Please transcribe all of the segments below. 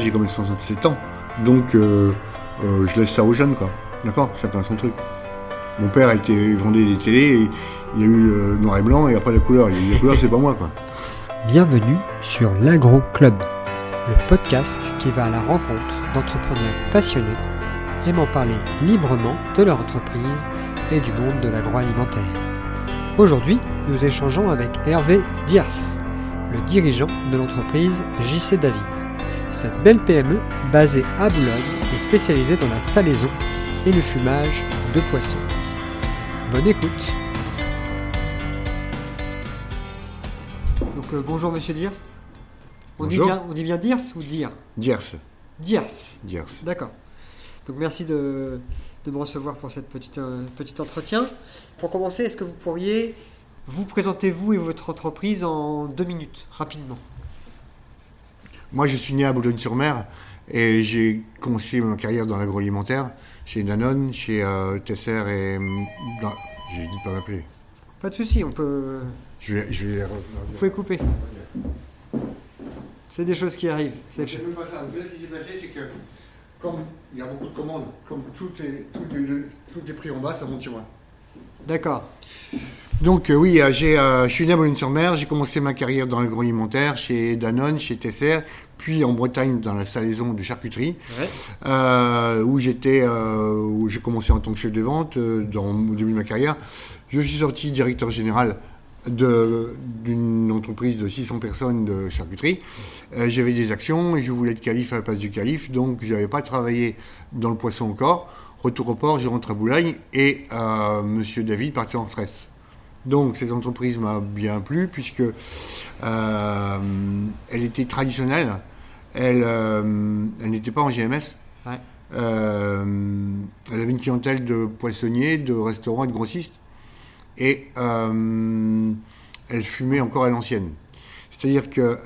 J'ai quand même 67 ans, donc je laisse ça aux jeunes, quoi. D'accord, chacun son truc. Mon père vendait des télés, et il y a eu le noir et blanc et après la couleur. La couleur, c'est pas moi, quoi. Bienvenue sur l'Agro Club, le podcast qui va à la rencontre d'entrepreneurs passionnés aimant parler librement de leur entreprise et du monde de l'agroalimentaire. Aujourd'hui, nous échangeons avec Hervé Diers, le dirigeant de l'entreprise J.C. David. Cette belle PME, basée à Boulogne, est spécialisée dans la salaison et le fumage de poissons. Bonne écoute. Donc bonjour Monsieur Diers. On dit bien Diers ou Diers ? Diers. D'accord. Donc merci de me recevoir pour cette petite entretien. Pour commencer, est-ce que vous pourriez vous présenter, vous et votre entreprise, en 2 minutes, rapidement ? Moi, je suis né à Boulogne-sur-Mer et j'ai commencé ma carrière dans l'agroalimentaire chez Danone, chez Tesser et... Non, j'ai dit de pas m'appeler. Pas de souci, on peut... Je vais... Vous pouvez couper. C'est des choses qui arrivent. C'est même pas ça. Vous savez ce qui s'est passé, c'est que comme il y a beaucoup de commandes, comme tout est pris en bas, ça monte chez moi. D'accord. Donc oui, je suis né à Boulogne-sur-Mer, j'ai commencé ma carrière dans l'agroalimentaire chez Danone, chez Tesser, puis en Bretagne dans la salaison de charcuterie, ouais. Où j'ai commencé en tant que chef de vente au début de ma carrière. Je suis sorti directeur général d'une entreprise de 600 personnes de charcuterie. J'avais des actions, je voulais être calife à la place du calife, donc je n'avais pas travaillé dans le poisson encore. Retour au port, je rentre à Boulogne et Monsieur David partit en retraite. Donc cette entreprise m'a bien plu puisque elle était traditionnelle, elle n'était pas en GMS. Ouais. Elle avait une clientèle de poissonniers, de restaurants et de grossistes et elle fumait encore à l'ancienne. C'est-à-dire que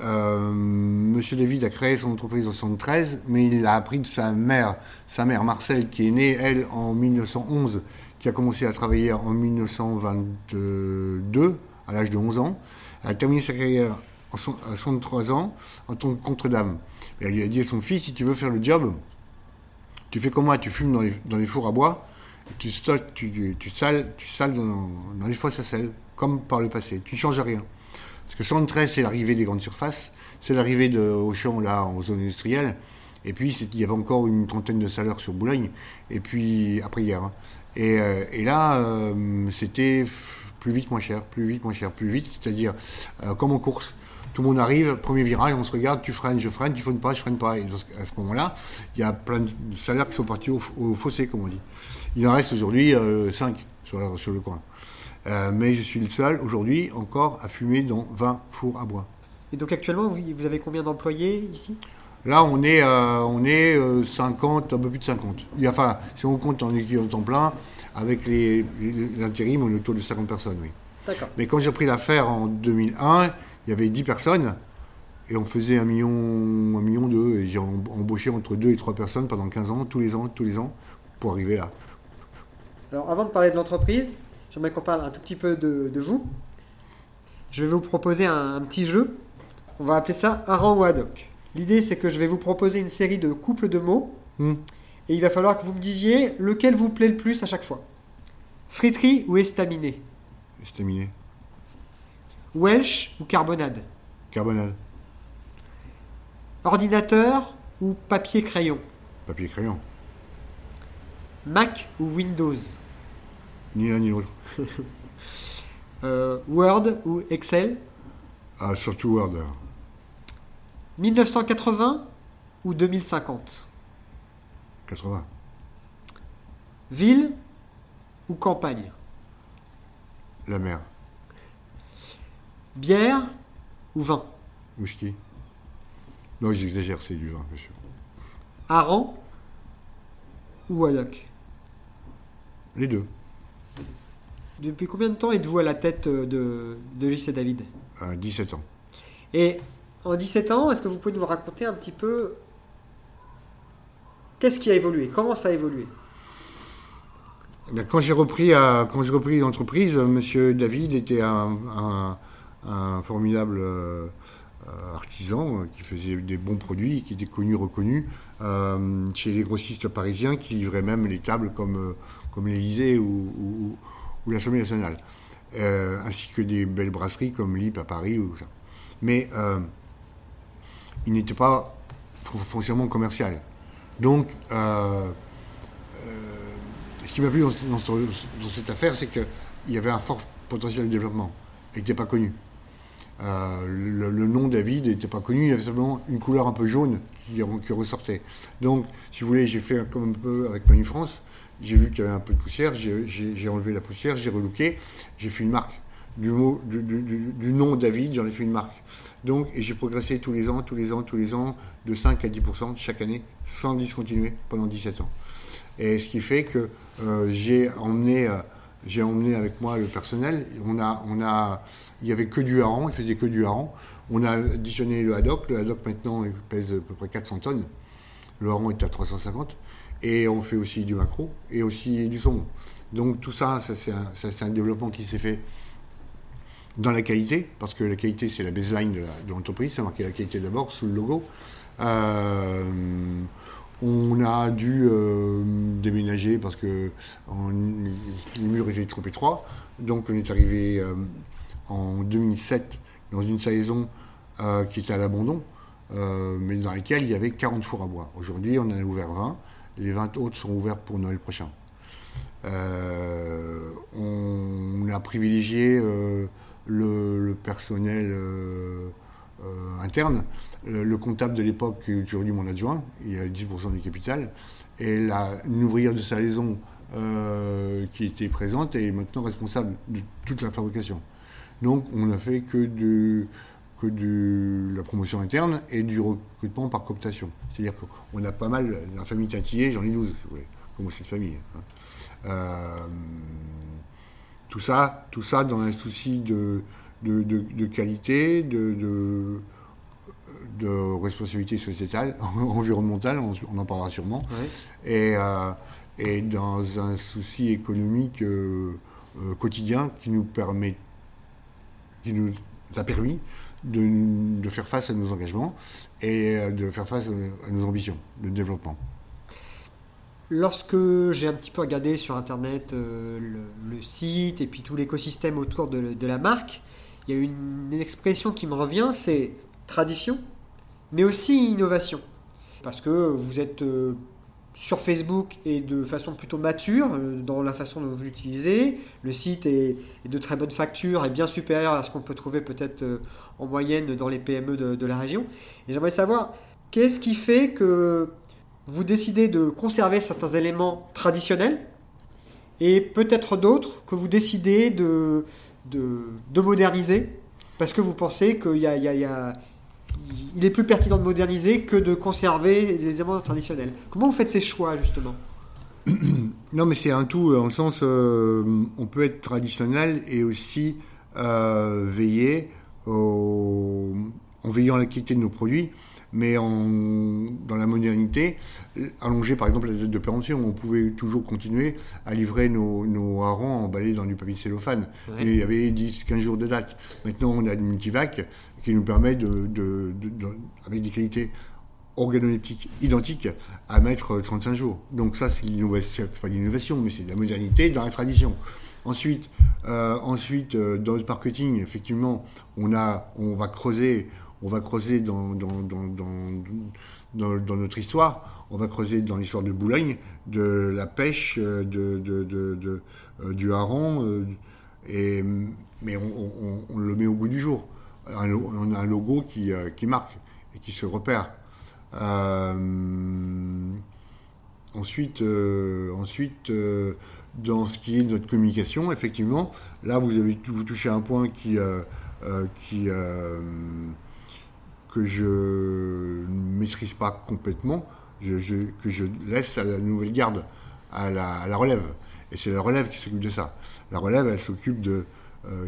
Monsieur David a créé son entreprise en 1973, mais il l'a appris de sa mère Marcel, qui est née, elle, en 1911, qui a commencé à travailler en 1922, à l'âge de 11 ans. Elle a terminé sa carrière à 63 ans, en tant que contre-dame. Et elle lui a dit à son fils, si tu veux faire le job, tu fais comme moi, tu fumes dans les fours à bois, tu sales dans les fosses à sel, comme par le passé, tu ne changes rien. Parce que 73, c'est l'arrivée des grandes surfaces, c'est l'arrivée de Auchan là en zone industrielle, et puis il y avait encore une trentaine de saleurs sur Boulogne, et puis après hier. Hein. Et là, c'était plus vite, moins cher, c'est-à-dire comme en course. Tout le monde arrive, premier virage, on se regarde, tu freines, je freine, tu freines pas, je freine pas. Et à ce moment-là, il y a plein de saleurs qui sont partis au fossé, comme on dit. Il en reste aujourd'hui 5 sur le coin. Mais je suis le seul aujourd'hui encore à fumer dans 20 fours à bois. Et donc actuellement, vous avez combien d'employés ici ? Là, on est 50, un peu plus de 50. Enfin, si on compte en équivalent temps plein, avec l'intérim, on est autour de 50 personnes, oui. D'accord. Mais quand j'ai pris l'affaire en 2001, il y avait 10 personnes et on faisait 1,2 million. Et j'ai embauché entre 2 et 3 personnes pendant 15 ans, tous les ans, pour arriver là. Alors avant de parler de l'entreprise, j'aimerais qu'on parle un tout petit peu de vous. Je vais vous proposer un petit jeu. On va appeler ça Haran ou Haddock. L'idée, c'est que je vais vous proposer une série de couples de mots. Et il va falloir que vous me disiez lequel vous plaît le plus à chaque fois. Friterie ou estaminet ? Estaminet. Welsh ou carbonade ? Carbonade. Ordinateur ou papier-crayon ? Papier-crayon. Mac ou Windows ? Ni l'un ni l'autre. Word ou Excel ? Ah, surtout Word. 1980 ou 2050 ? 80. Ville ou campagne ? La mer. Bière ou vin ? Whisky. Non, j'exagère, c'est du vin, bien sûr. Haran ou Haddock ? Les deux. Depuis combien de temps êtes-vous à la tête de J.C. David ? 17 ans. Et en 17 ans, est-ce que vous pouvez nous raconter un petit peu qu'est-ce qui a évolué ? Comment ça a évolué ? Quand j'ai repris, l'entreprise, M. David était un formidable artisans qui faisaient des bons produits, qui étaient connus, reconnus, chez les grossistes parisiens qui livraient même les tables comme l'Élysée ou l'Assemblée nationale, ainsi que des belles brasseries comme l'IP à Paris ou ça. Mais il n'était pas foncièrement commercial. Donc, ce qui m'a plu dans cette affaire, c'est qu'il y avait un fort potentiel de développement et qui n'était pas connu. Le nom David n'était pas connu, il y avait simplement une couleur un peu jaune qui ressortait. Donc, si vous voulez, j'ai fait comme un peu avec Manufrance, j'ai vu qu'il y avait un peu de poussière, j'ai enlevé la poussière, j'ai relooké, j'ai fait une marque. Du nom David, j'en ai fait une marque. Donc, et j'ai progressé tous les ans, de 5 à 10% chaque année, sans discontinuer pendant 17 ans. Et ce qui fait que j'ai emmené avec moi le personnel. Il n'y avait que du hareng, il faisait que du hareng. On a additionné le haddock. Le haddock maintenant il pèse à peu près 400 tonnes. Le hareng est à 350. Et on fait aussi du maquereau et aussi du saumon. Donc tout ça c'est un développement qui s'est fait dans la qualité, parce que la qualité c'est la baseline de l'entreprise, c'est marqué la qualité d'abord sous le logo. On a dû déménager parce que les murs étaient trop étroits. Donc on est arrivé en 2007 dans une saison qui était à l'abandon, mais dans laquelle il y avait 40 fours à bois. Aujourd'hui on en a ouvert 20, les 20 autres sont ouverts pour Noël prochain. On a privilégié le personnel interne, le comptable de l'époque qui est aujourd'hui mon adjoint, il a 10% du capital, et une ouvrière de salaison qui était présente est maintenant responsable de toute la fabrication. Donc on n'a fait que de la promotion interne et du recrutement par cooptation. C'est-à-dire qu'on a pas mal, la famille Tatillé, j'en ai 12, si vous voulez, comme c'est une famille. Hein. Tout ça dans un souci de qualité, de responsabilité sociétale, environnementale, on en parlera sûrement, oui. Et dans un souci économique quotidien qui nous a permis de faire face à nos engagements et de faire face à nos ambitions de développement. Lorsque j'ai un petit peu regardé sur Internet le site et puis tout l'écosystème autour de la marque, il y a une expression qui me revient, c'est tradition, mais aussi innovation. Parce que vous êtes sur Facebook et de façon plutôt mature dans la façon dont vous l'utilisez. Le site est de très bonne facture et bien supérieur à ce qu'on peut trouver peut-être en moyenne dans les PME de la région. Et j'aimerais savoir, qu'est-ce qui fait que vous décidez de conserver certains éléments traditionnels et peut-être d'autres que vous décidez de moderniser parce que vous pensez qu'il est plus pertinent de moderniser que de conserver les éléments traditionnels. Comment vous faites ces choix, justement ? Non, mais c'est un tout, dans le sens, on peut être traditionnel et aussi veiller en veillant à la qualité de nos produits. Mais dans la modernité, allonger par exemple la date de péremption, on pouvait toujours continuer à livrer nos harengs emballés dans du papier cellophane. Ouais. Et il y avait 10-15 jours de date. Maintenant, on a du multivac qui nous permet, avec des qualités organoleptiques identiques, à mettre 35 jours. Donc ça, c'est l'innovation, pas l'innovation, mais c'est de la modernité dans la tradition. Ensuite, dans le marketing, effectivement, on va creuser dans notre histoire, on va creuser dans l'histoire de Boulogne, de la pêche, du hareng, mais on le met au bout du jour. On a un logo qui marque et qui se repère. Ensuite, dans ce qui est notre communication, effectivement, là vous touchez à un point que je ne maîtrise pas complètement, que je laisse à la nouvelle garde, à la relève. Et c'est la relève qui s'occupe de ça. La relève, elle s'occupe de...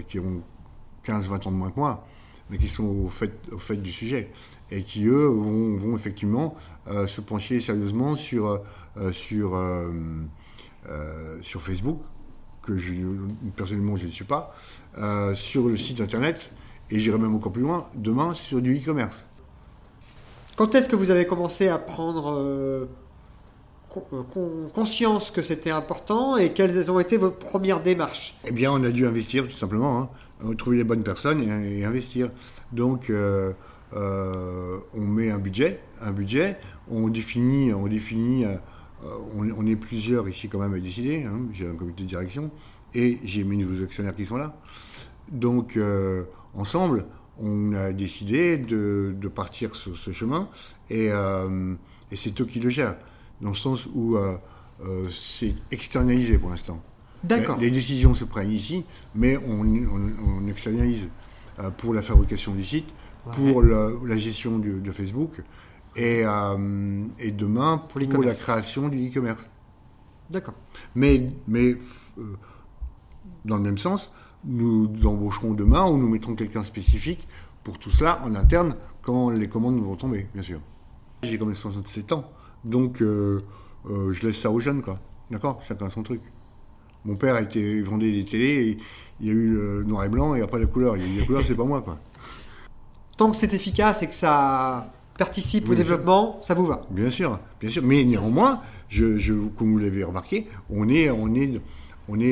qui ont 15-20 ans de moins que moi, mais qui sont au fait du sujet. Et qui, eux, vont effectivement se pencher sérieusement sur Facebook, que personnellement je ne suis pas, sur le site internet, et j'irai même encore plus loin, demain sur du e-commerce. Quand est-ce que vous avez commencé à prendre conscience que c'était important et quelles ont été vos premières démarches? Eh bien, on a dû investir, tout simplement, trouver les bonnes personnes et investir. Donc, on met un budget, on définit, on est plusieurs ici quand même à décider, j'ai un comité de direction et j'ai mes nouveaux actionnaires qui sont là. Donc, ensemble, on a décidé de partir sur ce chemin et c'est eux qui le gèrent, dans le sens où c'est externalisé pour l'instant. D'accord. Les décisions se prennent ici, mais on externalise pour la fabrication du site, pour la gestion de Facebook et demain pour la création du e-commerce. D'accord. Mais dans le même sens, nous embaucherons demain ou nous mettrons quelqu'un spécifique pour tout cela en interne quand les commandes vont tomber, bien sûr. J'ai quand même 67 ans, donc je laisse ça aux jeunes, quoi. D'accord ? Chacun son truc. Mon père vendait des télés, et il y a eu le noir et blanc et après la couleur. Il y a eu la couleur, c'est pas moi, quoi. Tant que c'est efficace et que ça participe au développement, ça vous va ? Bien sûr, mais néanmoins, comme vous l'avez remarqué, on est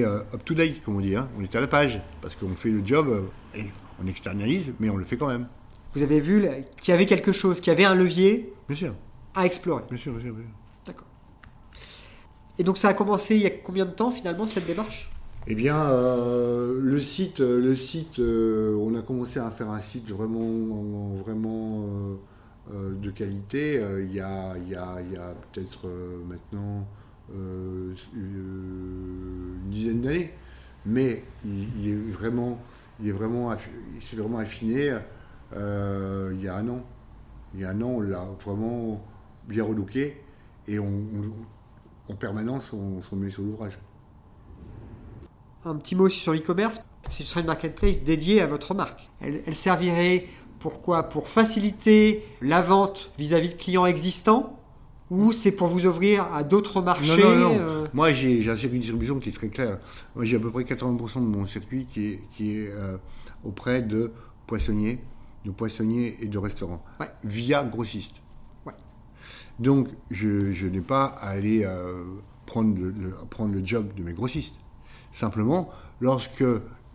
up to date, comme on dit, on est à la page, parce qu'on fait le job, et on externalise, mais on le fait quand même. Vous avez vu qu'il y avait quelque chose, qu'il y avait un levier à explorer. Bien sûr. D'accord. Et donc ça a commencé il y a combien de temps finalement cette démarche ? Eh bien, le site, on a commencé à faire un site vraiment de qualité il y a peut-être maintenant... une dizaine d'années, mais il s'est vraiment affiné il y a un an. Il y a un an, on l'a vraiment bien relooké et en permanence, on s'en met sur l'ouvrage. Un petit mot aussi sur l'e-commerce. Ce serait une marketplace dédiée à votre marque. Elle servirait pourquoi ? Pour faciliter la vente vis-à-vis de clients existants ? Ou c'est pour vous ouvrir à d'autres marchés? Non. Moi, j'ai un circuit de distribution qui est très clair. Moi, j'ai à peu près 80% de mon circuit qui est auprès de poissonniers et de restaurants, via grossistes. Ouais. Donc, je n'ai pas à aller prendre le job de mes grossistes. Simplement, lorsque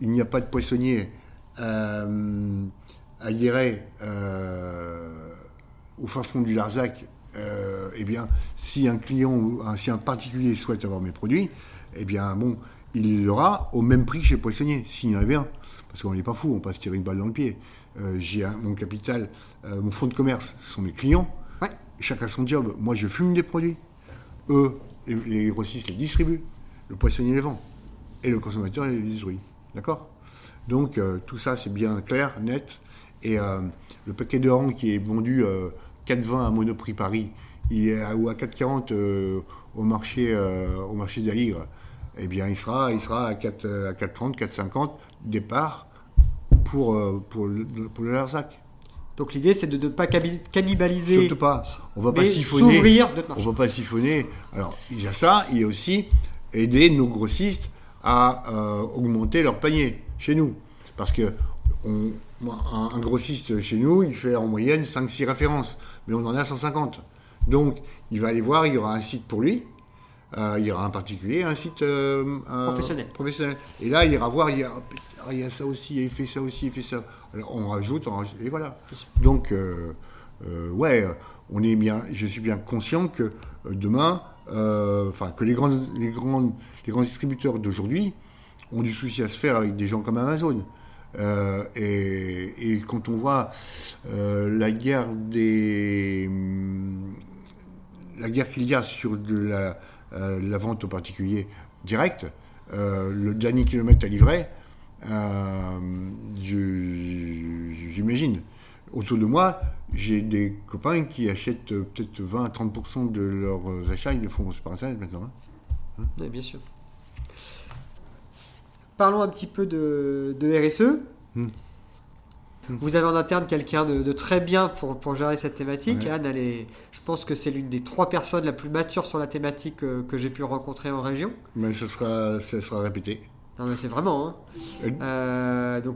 il n'y a pas de poissonnier à Guéret, au fin fond du Larzac, eh bien, si un particulier souhaite avoir mes produits, eh bien, bon, il l'aura au même prix que chez Poissonnier, s'il y en avait un. Parce qu'on n'est pas fou, on ne peut pas se tirer une balle dans le pied. J'ai mon capital, mon fonds de commerce, ce sont mes clients. Ouais. Chacun son job. Moi, je fume des produits. Eux, les grossistes les distribuent. Le poissonnier les vend. Et le consommateur les détruit. D'accord ? Donc, tout ça, c'est bien clair, net. Et le paquet de rang qui est vendu... 4,20 à Monoprix Paris, ou à 4,40 au marché d'Aligre, eh bien il sera à 4,30, 4,50 départ pour le Larzac. Donc l'idée c'est de ne pas cannibaliser. Surtout pas. On va pas siphonner. S'ouvrir d'autres marchés. On va pas siphonner. Alors il y a ça, il y a aussi aider nos grossistes à augmenter leur panier chez nous, parce que un grossiste chez nous, il fait en moyenne 5-6 références, mais on en a 150. Donc, il va aller voir, il y aura un site pour lui, il y aura un particulier, un site professionnel. Et là, il ira voir, il y a ça aussi, il fait ça. Alors, on rajoute, et voilà. Donc, je suis bien conscient que demain, que les grands distributeurs d'aujourd'hui ont du souci à se faire avec des gens comme Amazon. Et quand on voit la guerre qu'il y a sur de la vente aux particuliers directe, le dernier kilomètre à livrer, j'imagine. Autour de moi, j'ai des copains qui achètent peut-être 20 à 30% de leurs achats, ils le font sur Internet maintenant. Oui, bien sûr. Parlons un petit peu de RSE. Vous avez en interne quelqu'un de très bien pour gérer cette thématique. Ouais. Anne, je pense que c'est l'une des 3 personnes la plus mature sur la thématique que j'ai pu rencontrer en région. Mais ça sera répété. Non, mais c'est vraiment. Donc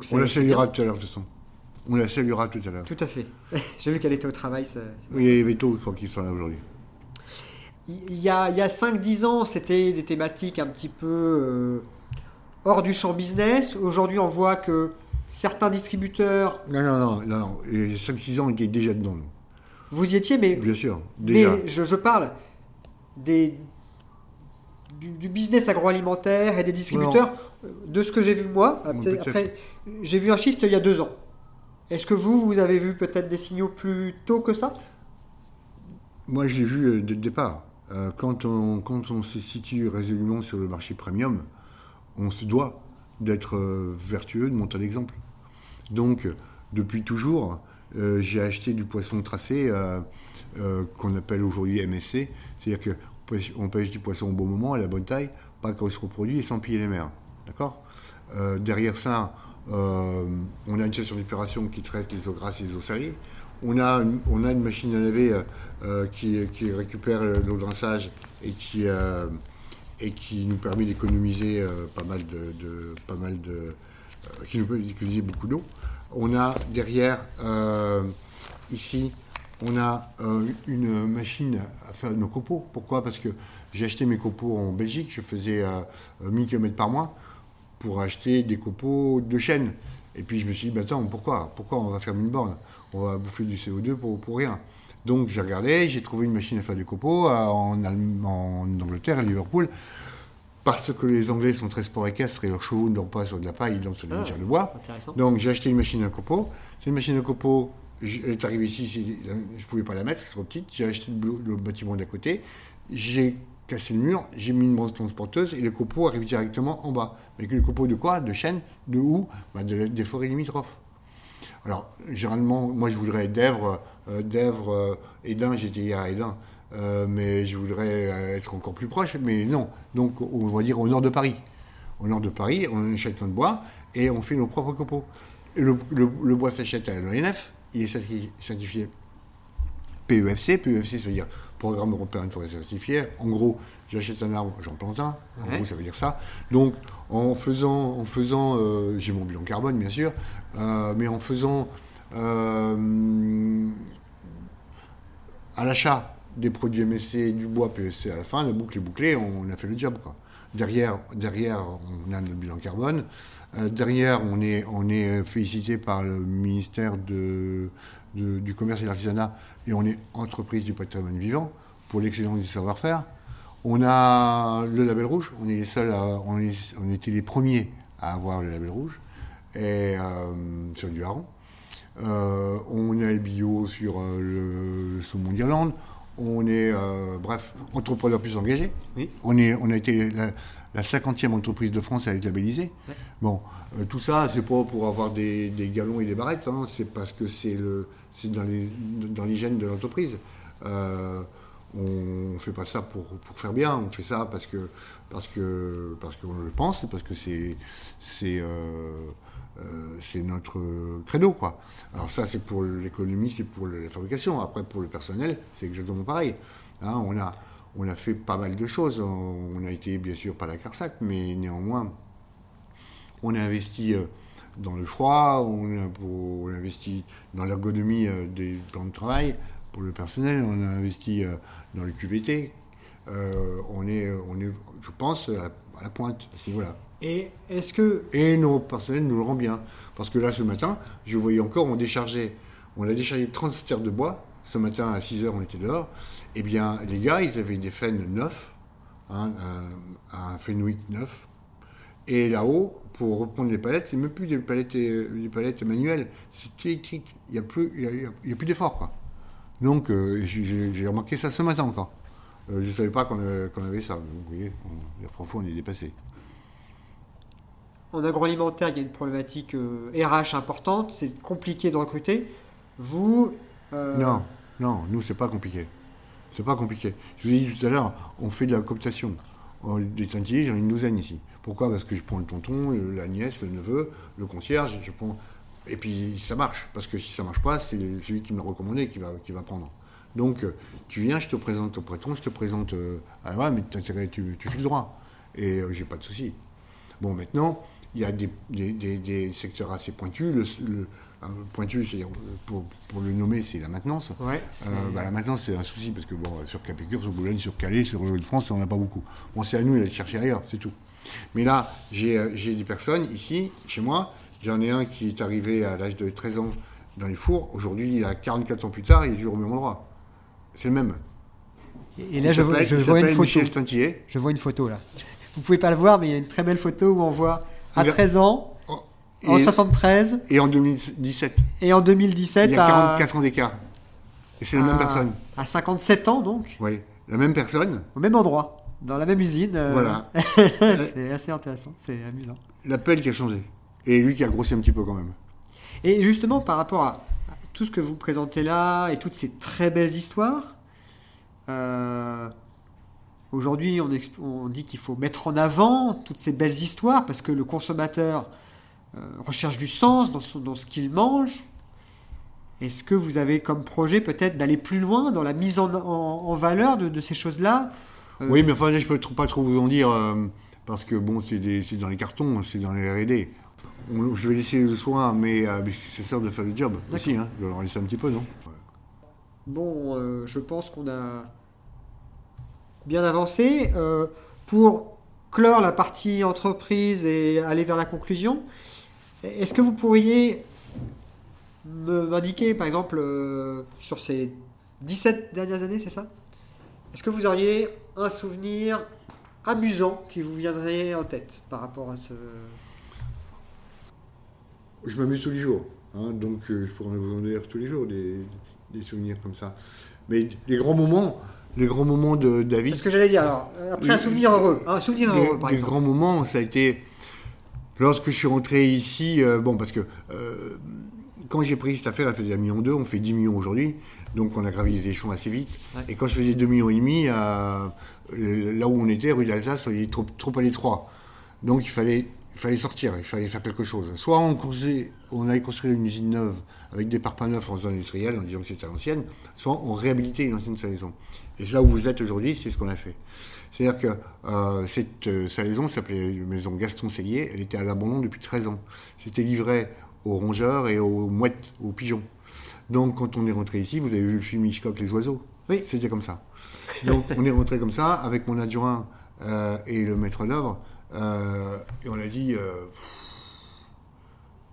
on la saluera tout à l'heure de toute façon. On la saluera tout à l'heure. Tout à fait. J'ai vu qu'elle était au travail. Oui, et Veto, je crois qu'ils sont là aujourd'hui. Il y a 5-10 ans, c'était des thématiques un petit peu hors du champ business. Aujourd'hui, on voit que certains distributeurs... Non. 5-6 ans, on était déjà dedans. Nous. Vous y étiez, mais... Bien sûr, déjà. Mais je parle du business agroalimentaire et des distributeurs. Non. De ce que j'ai vu, moi, après, j'ai vu un shift il y a 2 ans. Est-ce que vous avez vu peut-être des signaux plus tôt que ça ? Moi, je l'ai vu dès le départ. Quand on se situe résolument sur le marché premium, on se doit d'être vertueux, de montrer l'exemple. Donc, depuis toujours, j'ai acheté du poisson tracé qu'on appelle aujourd'hui MSC. C'est-à-dire qu'on pêche du poisson au bon moment, à la bonne taille, pas quand il se reproduit et sans piller les mers. D'accord ? Derrière ça, on a une chaîne d'épuration qui traite les eaux grasses et les eaux salées. On a une machine à laver qui récupère l'eau de rinçage et qui nous permet d'économiser qui nous permet d'économiser beaucoup d'eau. On a derrière ici on a une machine à faire nos copeaux. Pourquoi ? Parce que j'ai acheté mes copeaux en Belgique. Je faisais 1000 km par mois pour acheter des copeaux de chêne. Et puis je me suis dit, pourquoi on va faire 1000 bornes ? On va bouffer du CO2 pour rien. Donc j'ai regardé, j'ai trouvé une machine à faire du copeaux en Angleterre, à Liverpool, parce que les Anglais sont très sport équestre et leurs chevaux ne dorment pas sur de la paille, ils dorment sur des litières de bois. Donc j'ai acheté une machine à copeaux. Cette machine à copeaux, elle est arrivée ici, je ne pouvais pas la mettre, c'est trop petite. J'ai acheté le bâtiment d'à côté, j'ai cassé le mur, j'ai mis une bande transporteuse et le copeau arrive directement en bas. Mais que le copeau de quoi ? De chêne ? De où ? Des forêts limitrophes. Alors, généralement, moi, je voudrais d'Èvres, Edin, j'étais hier à Edin, mais je voudrais être encore plus proche, mais non. Donc, on va dire au nord de Paris. Au nord de Paris, on achète notre bois et on fait nos propres copeaux. Le bois s'achète à l'ONF, il est certifié PEFC. PEFC, ça veut dire Programme européen de forêt certifiée. En gros, j'achète un arbre, j'en plante un. En gros, ça veut dire ça. Donc, en faisant, j'ai mon bilan carbone, bien sûr, mais en faisant à l'achat des produits MSC, du bois, PSC à la fin, la boucle est bouclée, on a fait le job, quoi. Derrière, on a notre bilan carbone. Derrière, on est félicité par le ministère du commerce et de l'artisanat, et on est entreprise du patrimoine vivant pour l'excellence du savoir-faire. On a le Label Rouge, on était les premiers à avoir le Label Rouge et, sur du hareng. On a le bio sur le saumon d'Irlande. On est, entrepreneur plus engagé. Oui. On a été la 50e entreprise de France à être labellisée. Ouais. Bon, tout ça, c'est pas pour avoir des galons et des barrettes, hein, c'est parce que c'est dans les gènes de l'entreprise. On fait pas ça pour faire bien, on fait ça parce qu'on le pense, parce que c'est notre credo, quoi. Alors ça, c'est pour l'économie, c'est pour la fabrication. Après, pour le personnel, c'est exactement pareil. Hein, on a fait pas mal de choses. On a été, bien sûr, pas la CARSAT, mais néanmoins, on a investi dans le froid, on a investi dans l'ergonomie des plans de travail pour le personnel, on a investi dans le QVT. On est, je pense, à la pointe, à ce niveau-là. Et nos personnels nous le rend bien. Parce que là, ce matin, je voyais encore, on a déchargé 30 stères de bois. Ce matin, à 6h, on était dehors. Eh bien, les gars, ils avaient des faines neufs, hein, un fenouil neuf. Et là-haut, pour reprendre les palettes, c'est même plus des palettes manuelles, c'est électrique. Il n'y a plus d'effort, quoi. Donc, j'ai remarqué ça ce matin encore. Je ne savais pas qu'on avait ça. Donc, vous voyez, parfois, on est dépassé. En agroalimentaire, il y a une problématique RH importante. C'est compliqué de recruter. Vous... Non, nous, c'est pas compliqué. C'est pas compliqué. Je vous ai dit tout à l'heure, on fait de la cooptation. Des tintillés, j'en ai une douzaine ici. Pourquoi ? Parce que je prends le tonton, la nièce, le neveu, le concierge, je prends... Et puis, ça marche. Parce que si ça marche pas, c'est celui qui me l'a recommandé qui va prendre. Donc, tu viens, je te présente au prêton, je te présente... Ah ouais, mais tu files droit. Et j'ai pas de souci. Bon, maintenant, il y a des secteurs assez pointus. pointu, c'est-à-dire pour le nommer, c'est la maintenance. Ouais, c'est... la maintenance, c'est un souci parce que bon, sur Capécure, sur Boulogne, sur Calais, sur le de France, on n'en a pas beaucoup. Bon, c'est à nous d'aller chercher ailleurs, c'est tout. Mais là, j'ai des personnes ici, chez moi. J'en ai un qui est arrivé à l'âge de 13 ans dans les fours. Aujourd'hui, il a 44 ans plus tard, il est toujours au même endroit. C'est le même. Et là, je vois une photo. Je vois une photo, là. Vous ne pouvez pas le voir, mais il y a une très belle photo où on voit à 13 ans, en 73... Et en 2017. Et en 2017, il y a 44 ans d'écart. Et c'est la même personne. À 57 ans, donc. Oui, la même personne. Au même endroit, dans la même usine. Voilà. C'est assez intéressant, c'est amusant. La pelle qui a changé. Et lui qui a grossi un petit peu quand même. Et justement, par rapport à tout ce que vous présentez là, et toutes ces très belles histoires... Aujourd'hui, on dit qu'il faut mettre en avant toutes ces belles histoires parce que le consommateur recherche du sens dans ce qu'il mange. Est-ce que vous avez comme projet peut-être d'aller plus loin dans la mise en valeur de ces choses-là ? Oui, mais enfin, je ne peux pas trop vous en dire parce que bon, c'est dans les cartons, c'est dans les R&D. Je vais laisser le soin, mais ça sert de faire le job. D'accord. Aussi. Hein. Je vais leur laisser un petit peu, non ? Bon, je pense qu'on a... bien avancé. Pour clore la partie entreprise et aller vers la conclusion, est-ce que vous pourriez m'indiquer, par exemple, sur ces 17 dernières années, c'est ça ? Est-ce que vous auriez un souvenir amusant qui vous viendrait en tête par rapport à ce... Je m'amuse tous les jours, hein, donc je pourrais vous en dire tous les jours des souvenirs comme ça. Mais les grands moments de David. C'est ce que j'allais dire. Alors, après un souvenir heureux, par exemple. Les grands moments, ça a été lorsque je suis rentré ici. Parce que quand j'ai pris cette affaire, elle faisait 1,2 million, on fait 10 millions aujourd'hui. Donc, on a gravi les échelons assez vite. Ouais. Et quand je faisais 2,5 millions, là où on était, rue d'Alsace, on était trop à l'étroit. Donc, il fallait sortir, il fallait faire quelque chose. Soit on allait construire une usine neuve avec des parpaings neufs en zone industrielle, en disant que c'était à l'ancienne, soit on réhabilitait une ancienne salaison. Et là où vous êtes aujourd'hui, c'est ce qu'on a fait. C'est-à-dire que cette salaison s'appelait la maison Gaston-Sellier, elle était à l'abandon depuis 13 ans. C'était livré aux rongeurs et aux mouettes, aux pigeons. Donc quand on est rentré ici, vous avez vu le film Hitchcock, Les oiseaux. Oui. C'était comme ça. Donc on est rentré comme ça, avec mon adjoint et le maître d'œuvre. Et on a dit,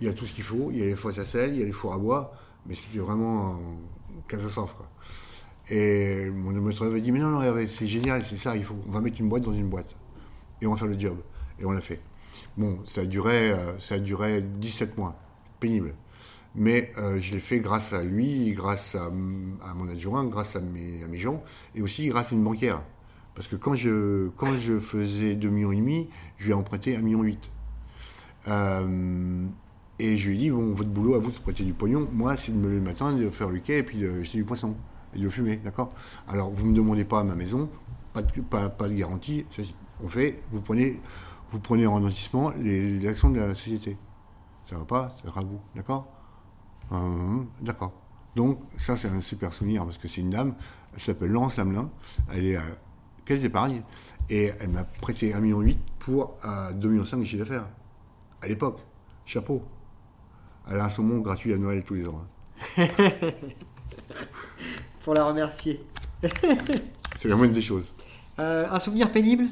il y a tout ce qu'il faut, il y a les fosses à sel, il y a les fours à bois, mais c'était vraiment une catastrophe, quoi. Et mon maître avait dit, mais non, Hervé, c'est génial, c'est ça, on va mettre une boîte dans une boîte, et on va faire le job. Et on l'a fait. Bon, ça a duré 17 mois, pénible. Mais je l'ai fait grâce à lui, grâce à mon adjoint, grâce à mes gens, et aussi grâce à une banquière. Parce que quand je faisais 2,5 millions, je lui ai emprunté 1,8 million. Et je lui ai dit, bon, votre boulot à vous, c'est prêter du pognon. Moi, c'est de me lever le matin, de faire le quai et puis jeter du poisson et de le fumer, d'accord ? Alors, vous ne me demandez pas à ma maison, pas de garantie. On fait, vous prenez en nantissement les actions de la société. Ça ne va pas, ça sera à vous, d'accord ? D'accord. Donc, ça, c'est un super souvenir parce que c'est une dame, elle s'appelle Laurence Lamelin, elle est... caisse d'épargne, et elle m'a prêté 1,8 million pour 2,5 millions de chiffre d'affaires. À l'époque, chapeau. Elle a un saumon gratuit à Noël tous les ans. Hein. Pour la remercier. C'est la moindre des choses. Un souvenir pénible ?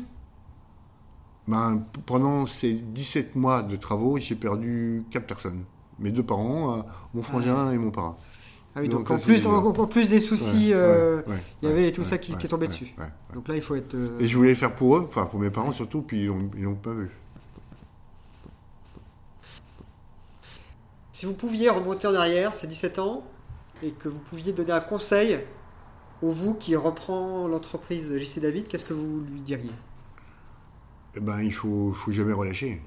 Pendant ces 17 mois de travaux, j'ai perdu 4 personnes. Mes deux parents, mon frangin et mon parrain. Ah oui, donc en plus des soucis, il y avait tout ça qui est tombé dessus. Ouais. Donc là, il faut être... Et je voulais le faire pour eux, enfin pour mes parents surtout, puis ils n'ont pas vu. Si vous pouviez remonter en arrière, c'est 17 ans, et que vous pouviez donner un conseil au vous qui reprend l'entreprise J.C. David, qu'est-ce que vous lui diriez ? Il ne faut jamais relâcher.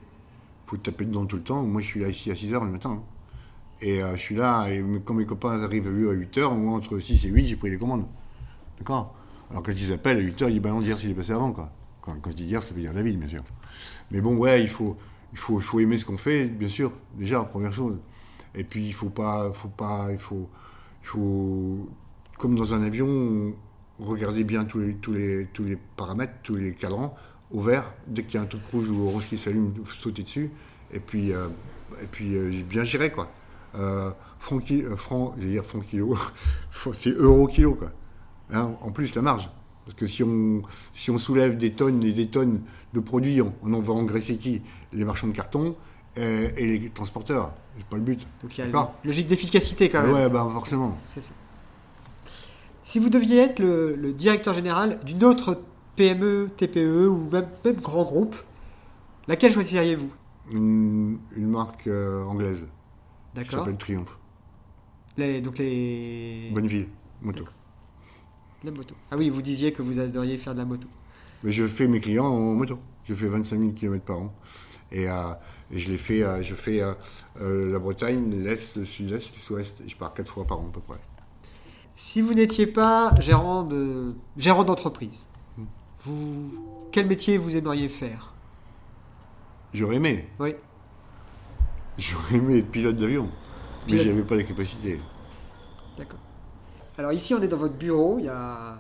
Il faut taper dedans tout le temps. Moi, je suis là ici à 6h le matin. Hein. Et je suis là, et quand mes copains arrivent à 8h, moi entre 6 et 8, j'ai pris les commandes. D'accord ? Alors quand ils appellent à 8h, ils disent hier s'il est passé avant, quoi. Quand je dis hier, ça veut dire David, bien sûr. Mais bon, ouais, il faut aimer ce qu'on fait, bien sûr, déjà, première chose. Et puis il faut, comme dans un avion, regarder bien tous les paramètres, tous les cadrans, au vert, dès qu'il y a un truc rouge ou orange qui s'allume, sauter dessus, et puis bien gérer, quoi. francs kilo, c'est euro kilo, quoi. Hein, en plus, la marge. Parce que si on soulève des tonnes et des tonnes de produits, on va engraisser qui? Les marchands de carton et les transporteurs. C'est pas le but. Donc il y a une logique d'efficacité quand même. Ouais, bah forcément. C'est ça. Si vous deviez être le directeur général d'une autre PME, TPE ou même grand groupe, laquelle choisiriez-vous? Une marque anglaise. D'accord. Qui s'appelle Triomphe. Bonneville, moto. D'accord. La moto. Ah oui, vous disiez que vous adoriez faire de la moto. Mais je fais mes clients en moto. Je fais 25 000 km par an. Et je fais la Bretagne, l'Est, le Sud-Est, le Sud-Ouest. Je pars 4 fois par an à peu près. Si vous n'étiez pas gérant d'entreprise, quel métier vous aimeriez faire? J'aurais aimé. Oui. J'aurais aimé être pilote d'avion. Mais je n'avais pas les capacités. D'accord. Alors ici, on est dans votre bureau. Il y a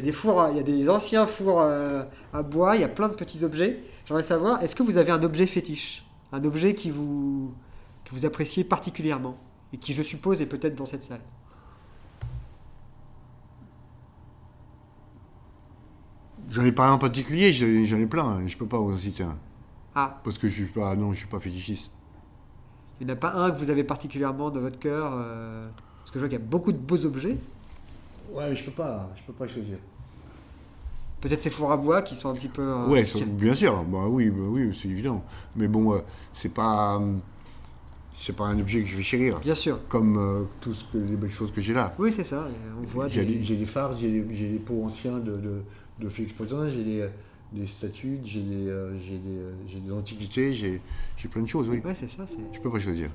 des fours, il y a des anciens fours à bois. Il y a plein de petits objets. J'aimerais savoir, est-ce que vous avez un objet fétiche, un objet que vous appréciez particulièrement et qui, je suppose, est peut-être dans cette salle? J'en ai pas un en particulier. J'en ai plein. Je peux pas vous en citer un. Ah. Parce que je suis pas fétichiste. Il n'y en a pas un que vous avez particulièrement dans votre cœur parce que je vois qu'il y a beaucoup de beaux objets. Ouais, mais je peux pas choisir. Peut-être ces fours à bois qui sont un petit peu. Ouais, bien sûr. Bah oui, c'est évident. Mais bon, c'est pas un objet que je vais chérir. Bien sûr. Comme les belles choses que j'ai là. Oui, c'est ça. On voit. J'ai des fards, j'ai des pots anciens de Félix Potin, j'ai des statues, j'ai des antiquités, j'ai plein de choses. Oui. Ouais, c'est ça. Je peux pas choisir.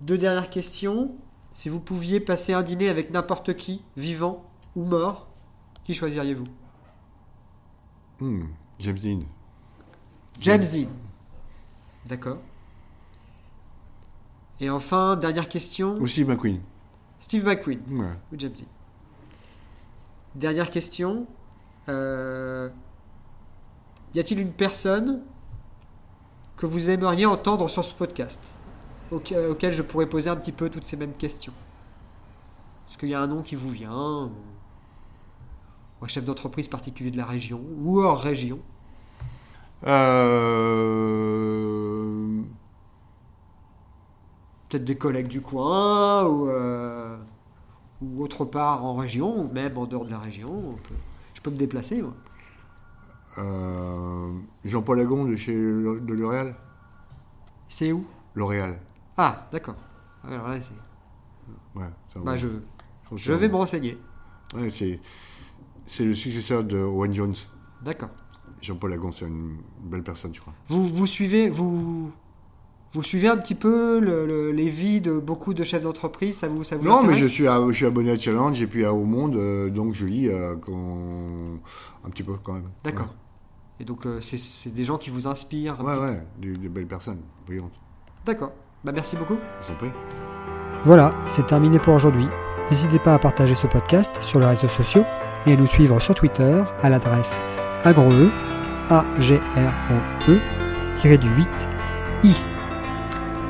Deux dernières questions. Si vous pouviez passer un dîner avec n'importe qui, vivant ou mort, qui choisiriez-vous? James Dean. James Dean. D'accord. Et enfin, dernière question. Ou Steve McQueen. Steve McQueen. Ouais. Ou James Dean. Dernière question. Y a-t-il une personne que vous aimeriez entendre sur ce podcast auquel je pourrais poser un petit peu toutes ces mêmes questions? Est-ce qu'il y a un nom qui vous vient, ou un chef d'entreprise particulier de la région ou hors région? Peut-être des collègues du coin ou autre part en région, ou même en dehors de la région. Je peux me déplacer, moi. Jean-Paul Agon de L'Oréal. C'est où? L'Oréal. Ah, d'accord. Alors là, c'est. Ouais. Je vais me renseigner. Ouais, c'est le successeur de Owen Jones. D'accord. Jean-Paul Agon, c'est une belle personne, je crois. Vous suivez un petit peu les vies de beaucoup de chefs d'entreprise, ça vous intéresse? Non, mais je suis abonné à Challenge et puis à Au Monde, donc je lis un petit peu quand même. D'accord. Ouais. Et donc c'est des gens qui vous inspirent un petit peu. Des belles personnes, brillantes. D'accord. Bah, merci beaucoup. Je vous en prie. Voilà, c'est terminé pour aujourd'hui. N'hésitez pas à partager ce podcast sur les réseaux sociaux et à nous suivre sur Twitter à l'adresse agroe, agroe-8i.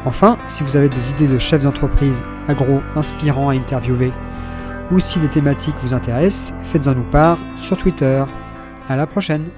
Enfin, si vous avez des idées de chefs d'entreprise agro inspirants à interviewer, ou si des thématiques vous intéressent, faites-en nous part sur Twitter. À la prochaine!